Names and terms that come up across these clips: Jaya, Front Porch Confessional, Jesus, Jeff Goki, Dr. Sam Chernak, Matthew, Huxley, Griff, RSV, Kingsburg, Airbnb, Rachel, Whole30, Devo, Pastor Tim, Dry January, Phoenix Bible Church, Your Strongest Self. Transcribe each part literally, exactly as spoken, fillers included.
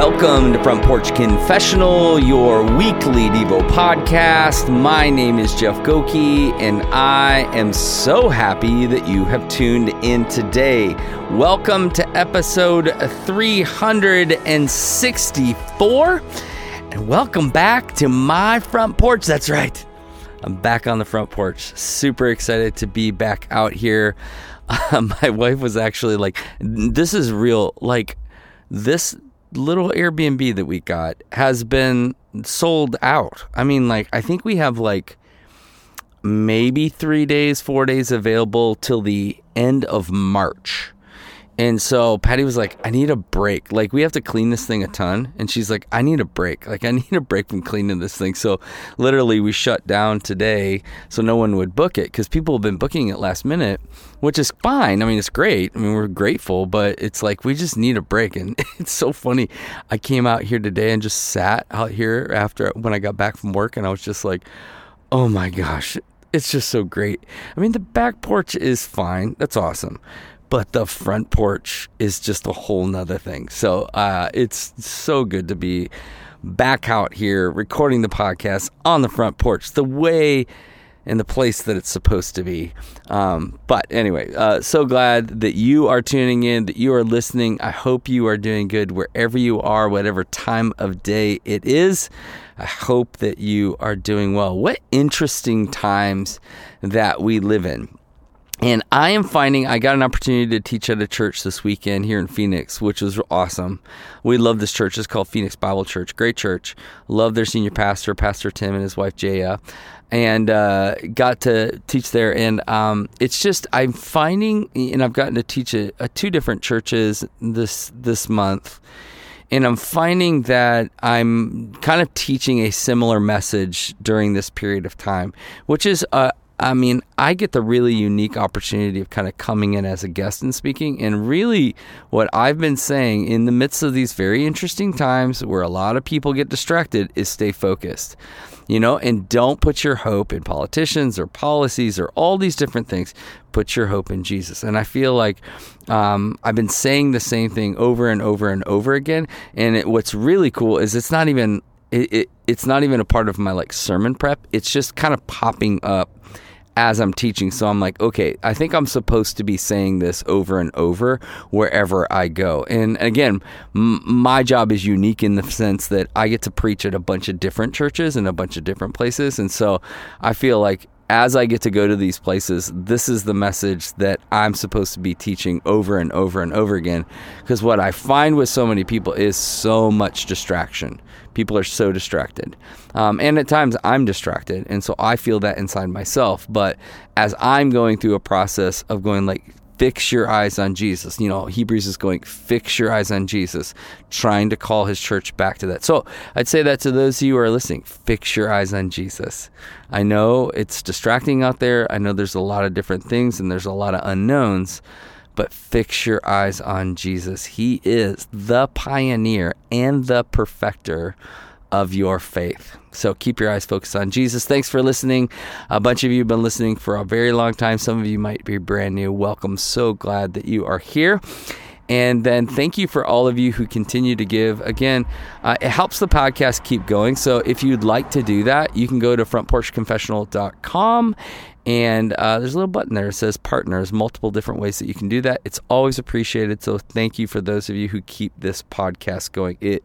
Welcome to Front Porch Confessional, your weekly Devo podcast. My name is Jeff Goki, and I am so happy that you have tuned in today. Welcome to episode three sixty-four, and welcome back to my front porch. That's right, I'm back on the front porch. Super excited to be back out here. Uh, my wife was actually like, this is real, like, this little Airbnb that we got has been sold out. I mean, like, I think we have like maybe three days, four days available till the end of March. And so Patty was like, I need a break. Like, we have to clean this thing a ton. And she's like, I need a break. Like, I need a break from cleaning this thing. So literally we shut down today so no one would book it, because people have been booking it last minute, which is fine. I mean, it's great. I mean, we're grateful, but it's like, we just need a break. And it's so funny. I came out here today and just sat out here after when I got back from work, and I was just like, oh my gosh, it's just so great. I mean, the back porch is fine. That's awesome. But the front porch is just a whole nother thing. So uh, it's so good to be back out here recording the podcast on the front porch, the way and the place that it's supposed to be. Um, but anyway, uh, so glad that you are tuning in, that you are listening. I hope you are doing good wherever you are, whatever time of day it is. I hope that you are doing well. What interesting times that we live in. And I am finding, I got an opportunity to teach at a church this weekend here in Phoenix, which was awesome. We love this church. It's called Phoenix Bible Church. Great church. Love their senior pastor, Pastor Tim, and his wife, Jaya. And uh, got to teach there. And um, it's just, I'm finding, and I've gotten to teach at uh, two different churches this this month. And I'm finding that I'm kind of teaching a similar message during this period of time, which is uh, I mean, I get the really unique opportunity of kind of coming in as a guest and speaking. And really what I've been saying in the midst of these very interesting times where a lot of people get distracted is stay focused, you know, and don't put your hope in politicians or policies or all these different things. Put your hope in Jesus. And I feel like um, I've been saying the same thing over and over and over again. And it, what's really cool is it's not even it, it it's not even a part of my like sermon prep. It's just kind of popping up as I'm teaching. So I'm like, okay, I think I'm supposed to be saying this over and over wherever I go. And again, m- my job is unique in the sense that I get to preach at a bunch of different churches and a bunch of different places. And so I feel like as I get to go to these places, this is the message that I'm supposed to be teaching over and over and over again. Because what I find with so many people is so much distraction. People are so distracted. Um, and at times I'm distracted. And so I feel that inside myself. But as I'm going through a process of going like, fix your eyes on Jesus. You know, Hebrews is going, fix your eyes on Jesus, trying to call his church back to that. So I'd say that to those of you who are listening, fix your eyes on Jesus. I know it's distracting out there. I know there's a lot of different things and there's a lot of unknowns, but fix your eyes on Jesus. He is the pioneer and the perfecter of your faith. So keep your eyes focused on Jesus. Thanks for listening. A bunch of you have been listening for a very long time. Some of you might be brand new. Welcome. So glad that you are here. And then thank you for all of you who continue to give. Again, uh, it helps the podcast keep going. So if you'd like to do that, you can go to front porch confessional dot com. And uh, there's a little button there that says partners, multiple different ways that you can do that. It's always appreciated. So thank you for those of you who keep this podcast going. It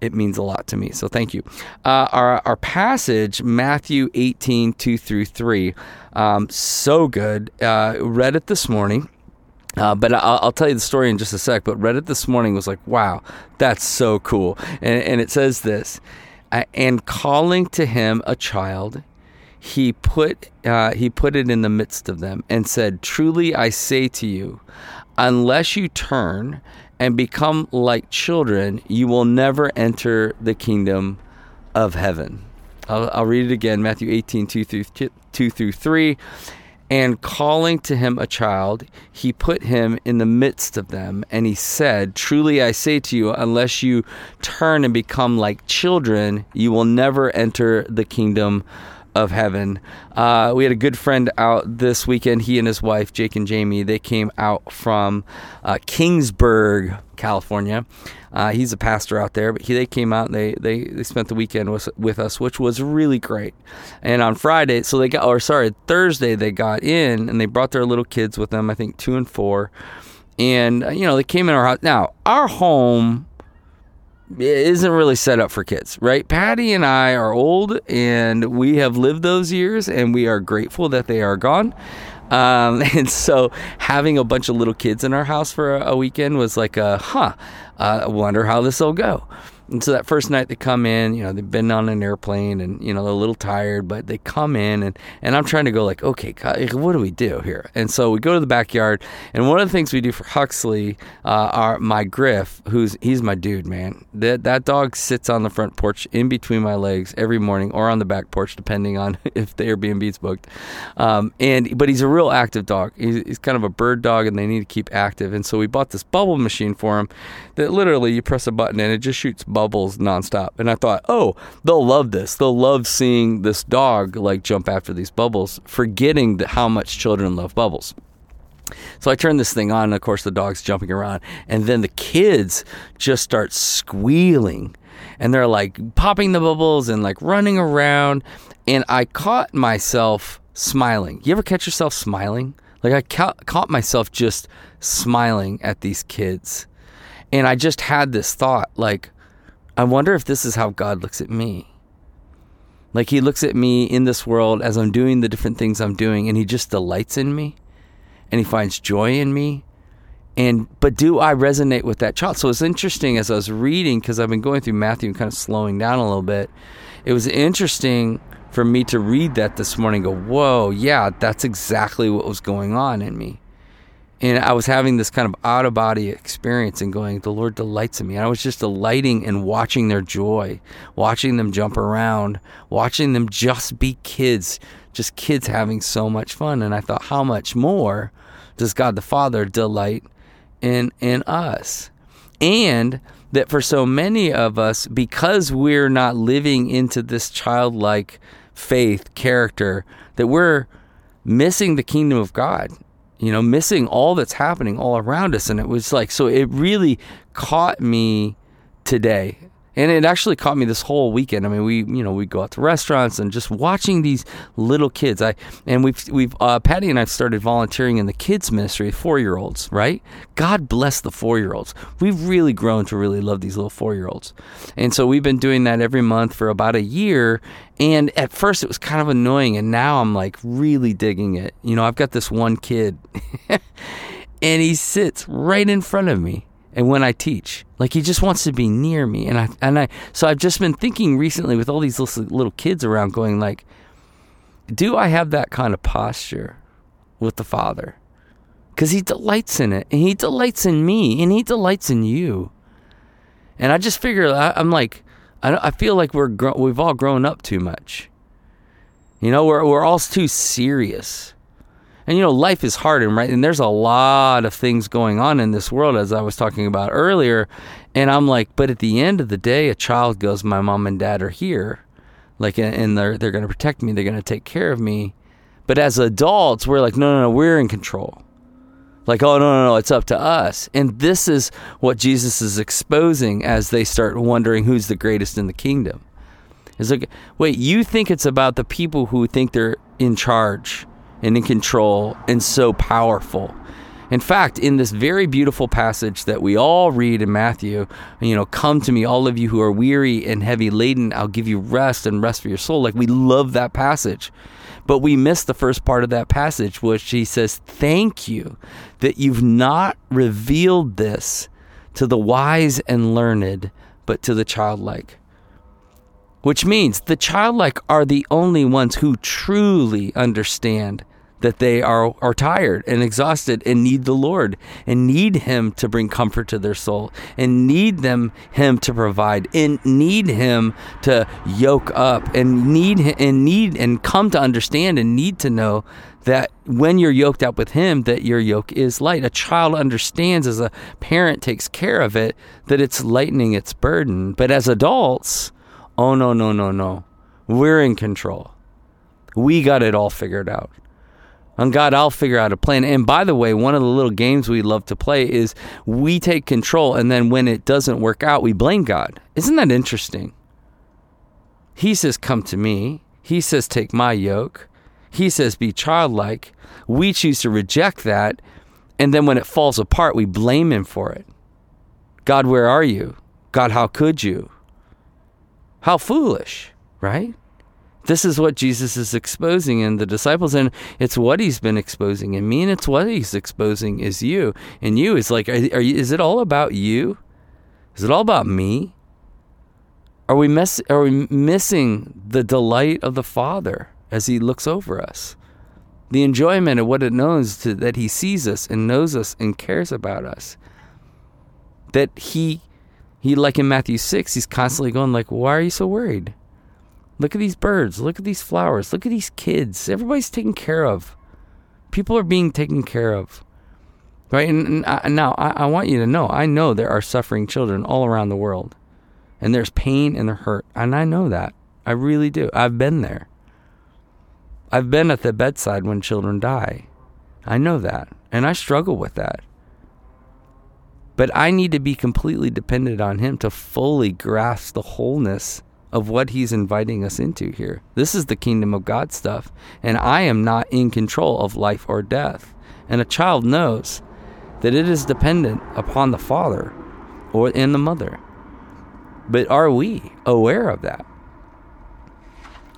it means a lot to me. So thank you. Uh, our, our passage, Matthew eighteen, two through three. Um, so good. Uh, read it this morning. Uh, but I'll, I'll tell you the story in just a sec. But read it this morning was like, wow, that's so cool. And, and it says this, and calling to him a child, He put uh, he put it in the midst of them and said, truly I say to you, unless you turn and become like children, you will never enter the kingdom of heaven. I'll, I'll read it again, Matthew eighteen, two through three. And calling to him a child, he put him in the midst of them. And he said, truly I say to you, unless you turn and become like children, you will never enter the kingdom of heaven. of heaven. Uh, we had a good friend out this weekend. He and his wife, Jake and Jamie, they came out from uh, Kingsburg, California. Uh, he's a pastor out there, but he, they came out and they, they, they spent the weekend with, with us, which was really great. And on Friday, so they got, or sorry, Thursday they got in and they brought their little kids with them, I think two and four. And, you know, they came in our house. Now, our home isn't really set up for kids, right? Patty and I are old and we have lived those years and we are grateful that they are gone. Um, and so having a bunch of little kids in our house for a, a weekend was like, a, huh, uh, I wonder how this will go. And so that first night they come in, you know, they've been on an airplane and, you know, they're a little tired, but they come in and, and I'm trying to go like, okay, God, what do we do here? And so we go to the backyard. And one of the things we do for Huxley, uh, our, my Griff, who's, he's my dude, man. That, that dog sits on the front porch in between my legs every morning or on the back porch, depending on if the Airbnb's booked. Um, and, but he's a real active dog. He's, he's kind of a bird dog and they need to keep active. And so we bought this bubble machine for him that literally you press a button and it just shoots bubbles. bubbles nonstop. And I thought, oh, they'll love this. They'll love seeing this dog like jump after these bubbles, forgetting that how much children love bubbles. So I turned this thing on, and of course the dog's jumping around, and then the kids just start squealing and they're like popping the bubbles and like running around. And I caught myself smiling. You ever catch yourself smiling? Like I ca- caught myself just smiling at these kids. And I just had this thought like, I wonder if this is how God looks at me. Like he looks at me in this world as I'm doing the different things I'm doing, and he just delights in me and he finds joy in me. And but do I resonate with that child? So it's interesting as I was reading, because I've been going through Matthew and kind of slowing down a little bit. It was interesting for me to read that this morning, go, whoa, yeah, that's exactly what was going on in me. And I was having this kind of out-of-body experience and going, the Lord delights in me. And I was just delighting in watching their joy, watching them jump around, watching them just be kids, just kids having so much fun. And I thought, how much more does God the Father delight in in us? And that for so many of us, because we're not living into this childlike faith character, that we're missing the kingdom of God. You know, missing all that's happening all around us. And it was like, so it really caught me today. And it actually caught me this whole weekend. I mean, we, you know, we go out to restaurants and just watching these little kids. I, and we've, we've, uh, Patty and I've started volunteering in the kids ministry, four-year-olds, right? God bless the four-year-olds. We've really grown to really love these little four-year-olds. And so we've been doing that every month for about a year. And at first it was kind of annoying. And now I'm like really digging it. You know, I've got this one kid and he sits right in front of me. And when I teach, like he just wants to be near me. And I, and I, so I've just been thinking recently with all these little, little kids around going like, do I have that kind of posture with the Father? Because he delights in it and he delights in me and he delights in you. And I just figure I, I'm like, I, don't, I feel like we're, gro- we've all grown up too much. You know, we're, we're all too serious. And, you know, life is hard, and right, and there's a lot of things going on in this world, as I was talking about earlier. And I'm like, but at the end of the day, a child goes, my mom and dad are here, like, and they're they're going to protect me, they're going to take care of me. But as adults, we're like, no, no, no, we're in control. Like, oh, no, no, no, it's up to us. And this is what Jesus is exposing as they start wondering who's the greatest in the kingdom. It's like, wait, you think it's about the people who think they're in charge and in control and so powerful. In fact, in this very beautiful passage that we all read in Matthew, you know, come to me, all of you who are weary and heavy laden, I'll give you rest and rest for your soul. Like we love that passage, but we miss the first part of that passage, which he says, thank you that you've not revealed this to the wise and learned, but to the childlike. Which means the childlike are the only ones who truly understand that they are, are tired and exhausted and need the Lord and need him to bring comfort to their soul and need them him to provide and need him to yoke up and need and need and come to understand and need to know that when you're yoked up with him, that your yoke is light. A child understands as a parent takes care of it, that it's lightening its burden. But as adults, oh, no, no, no, no. We're in control. We got it all figured out. And God, I'll figure out a plan. And by the way, one of the little games we love to play is we take control, and then when it doesn't work out, we blame God. Isn't that interesting? He says, come to me. He says, take my yoke. He says, be childlike. We choose to reject that. And then when it falls apart, we blame him for it. God, where are you? God, how could you? How foolish, right? This is what Jesus is exposing in the disciples, and it's what he's been exposing in me, and it's what he's exposing is you. And you is like, are, are you, is it all about you? Is it all about me? Are we mess, Are we missing the delight of the Father as he looks over us? The enjoyment of what it knows to, that he sees us and knows us and cares about us. That he, he like in Matthew six, he's constantly going like, why are you so worried? Look at these birds. Look at these flowers. Look at these kids. Everybody's taken care of. People are being taken care of. Right? And, and I, now, I, I want you to know, I know there are suffering children all around the world. And there's pain and there's hurt. And I know that. I really do. I've been there. I've been at the bedside when children die. I know that. And I struggle with that. But I need to be completely dependent on him to fully grasp the wholeness of what he's inviting us into here. This is the kingdom of God stuff, and I am not in control of life or death. And a child knows that it is dependent upon the father or in the mother. But are we aware of that?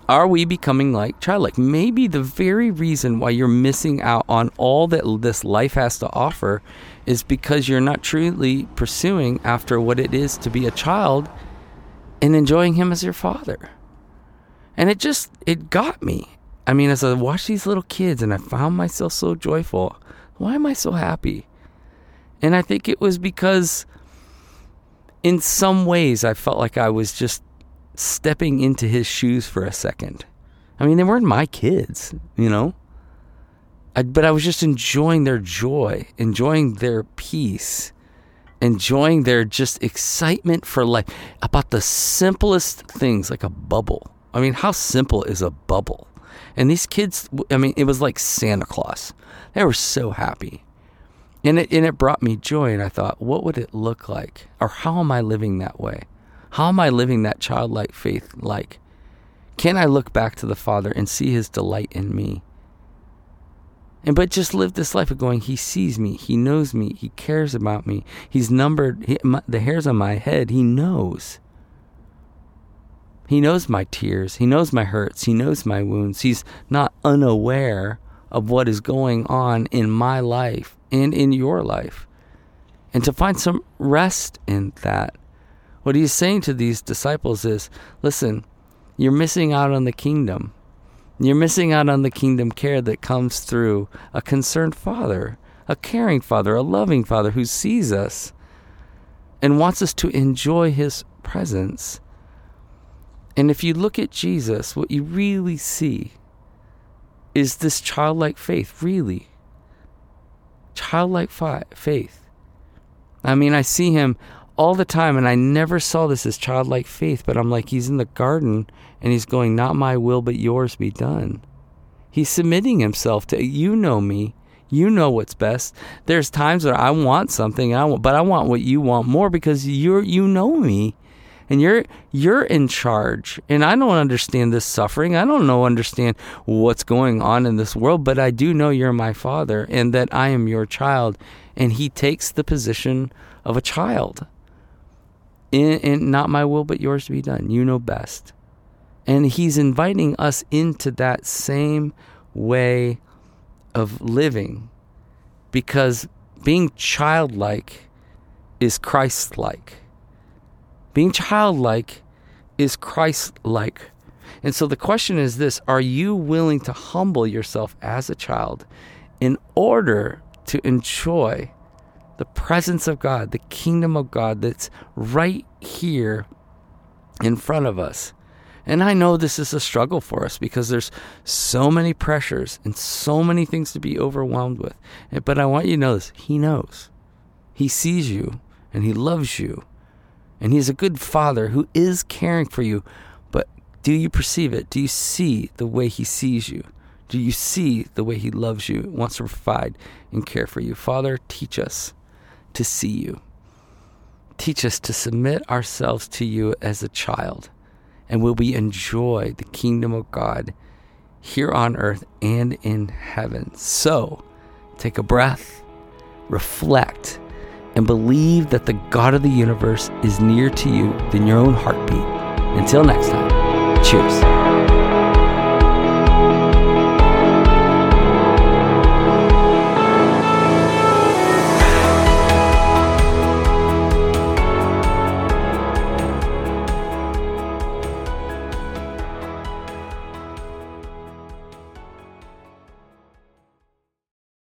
Are we becoming like childlike? Maybe the very reason why you're missing out on all that this life has to offer is because you're not truly pursuing after what it is to be a child and enjoying him as your father. And it just, it got me. I mean, as I watched these little kids and I found myself so joyful, why am I so happy? And I think it was because in some ways I felt like I was just stepping into his shoes for a second. I mean, they weren't my kids, you know? I, but I was just enjoying their joy, enjoying their peace, enjoying their just excitement for life about the simplest things, like a bubble. I mean, how simple is a bubble? And these kids, I mean, it was like Santa Claus. They were so happy. And it, and it brought me joy. And I thought, what would it look like? Or how am I living that way? How am I living that childlike faith like? Can I look back to the Father and see his delight in me? And but just live this life of going, he sees me, he knows me, he cares about me, he's numbered he, my, the hairs on my head, he knows. He knows my tears, he knows my hurts, he knows my wounds. He's not unaware of what is going on in my life and in your life. And to find some rest in that. What he's saying to these disciples is, listen, you're missing out on the kingdom. You're missing out on the kingdom care that comes through a concerned father, a caring father, a loving father who sees us and wants us to enjoy his presence. And if you look at Jesus, what you really see is this childlike faith, really. Childlike fi- faith. I mean, I see him all the time, and I never saw this as childlike faith, but I'm like, he's in the garden and he's going, not my will but yours be done. He's submitting himself to, you know me, you know what's best. There's times where I want something, I want, but I want what you want more because you're you know me, and you're you're in charge. And I don't understand this suffering. I don't know understand what's going on in this world, but I do know you're my father and that I am your child. And he takes the position of a child. In, in not my will but yours to be done. You know best. And he's inviting us into that same way of living, because being childlike is Christ-like. Being childlike is Christ-like. And so the question is this: are you willing to humble yourself as a child in order to enjoy the presence of God, the kingdom of God that's right here in front of us? And I know this is a struggle for us because there's so many pressures and so many things to be overwhelmed with. But I want you to know this. He knows. He sees you and he loves you. And he's a good father who is caring for you. But Do you perceive it? Do you see the way he sees you? Do you see the way he loves you, wants to provide and care for you? Father, teach us to see you. Teach us to submit ourselves to you as a child, and will we enjoy the kingdom of God here on earth and in heaven. So take a breath, reflect, and believe that the God of the universe is nearer to you than your own heartbeat. Until next time, cheers.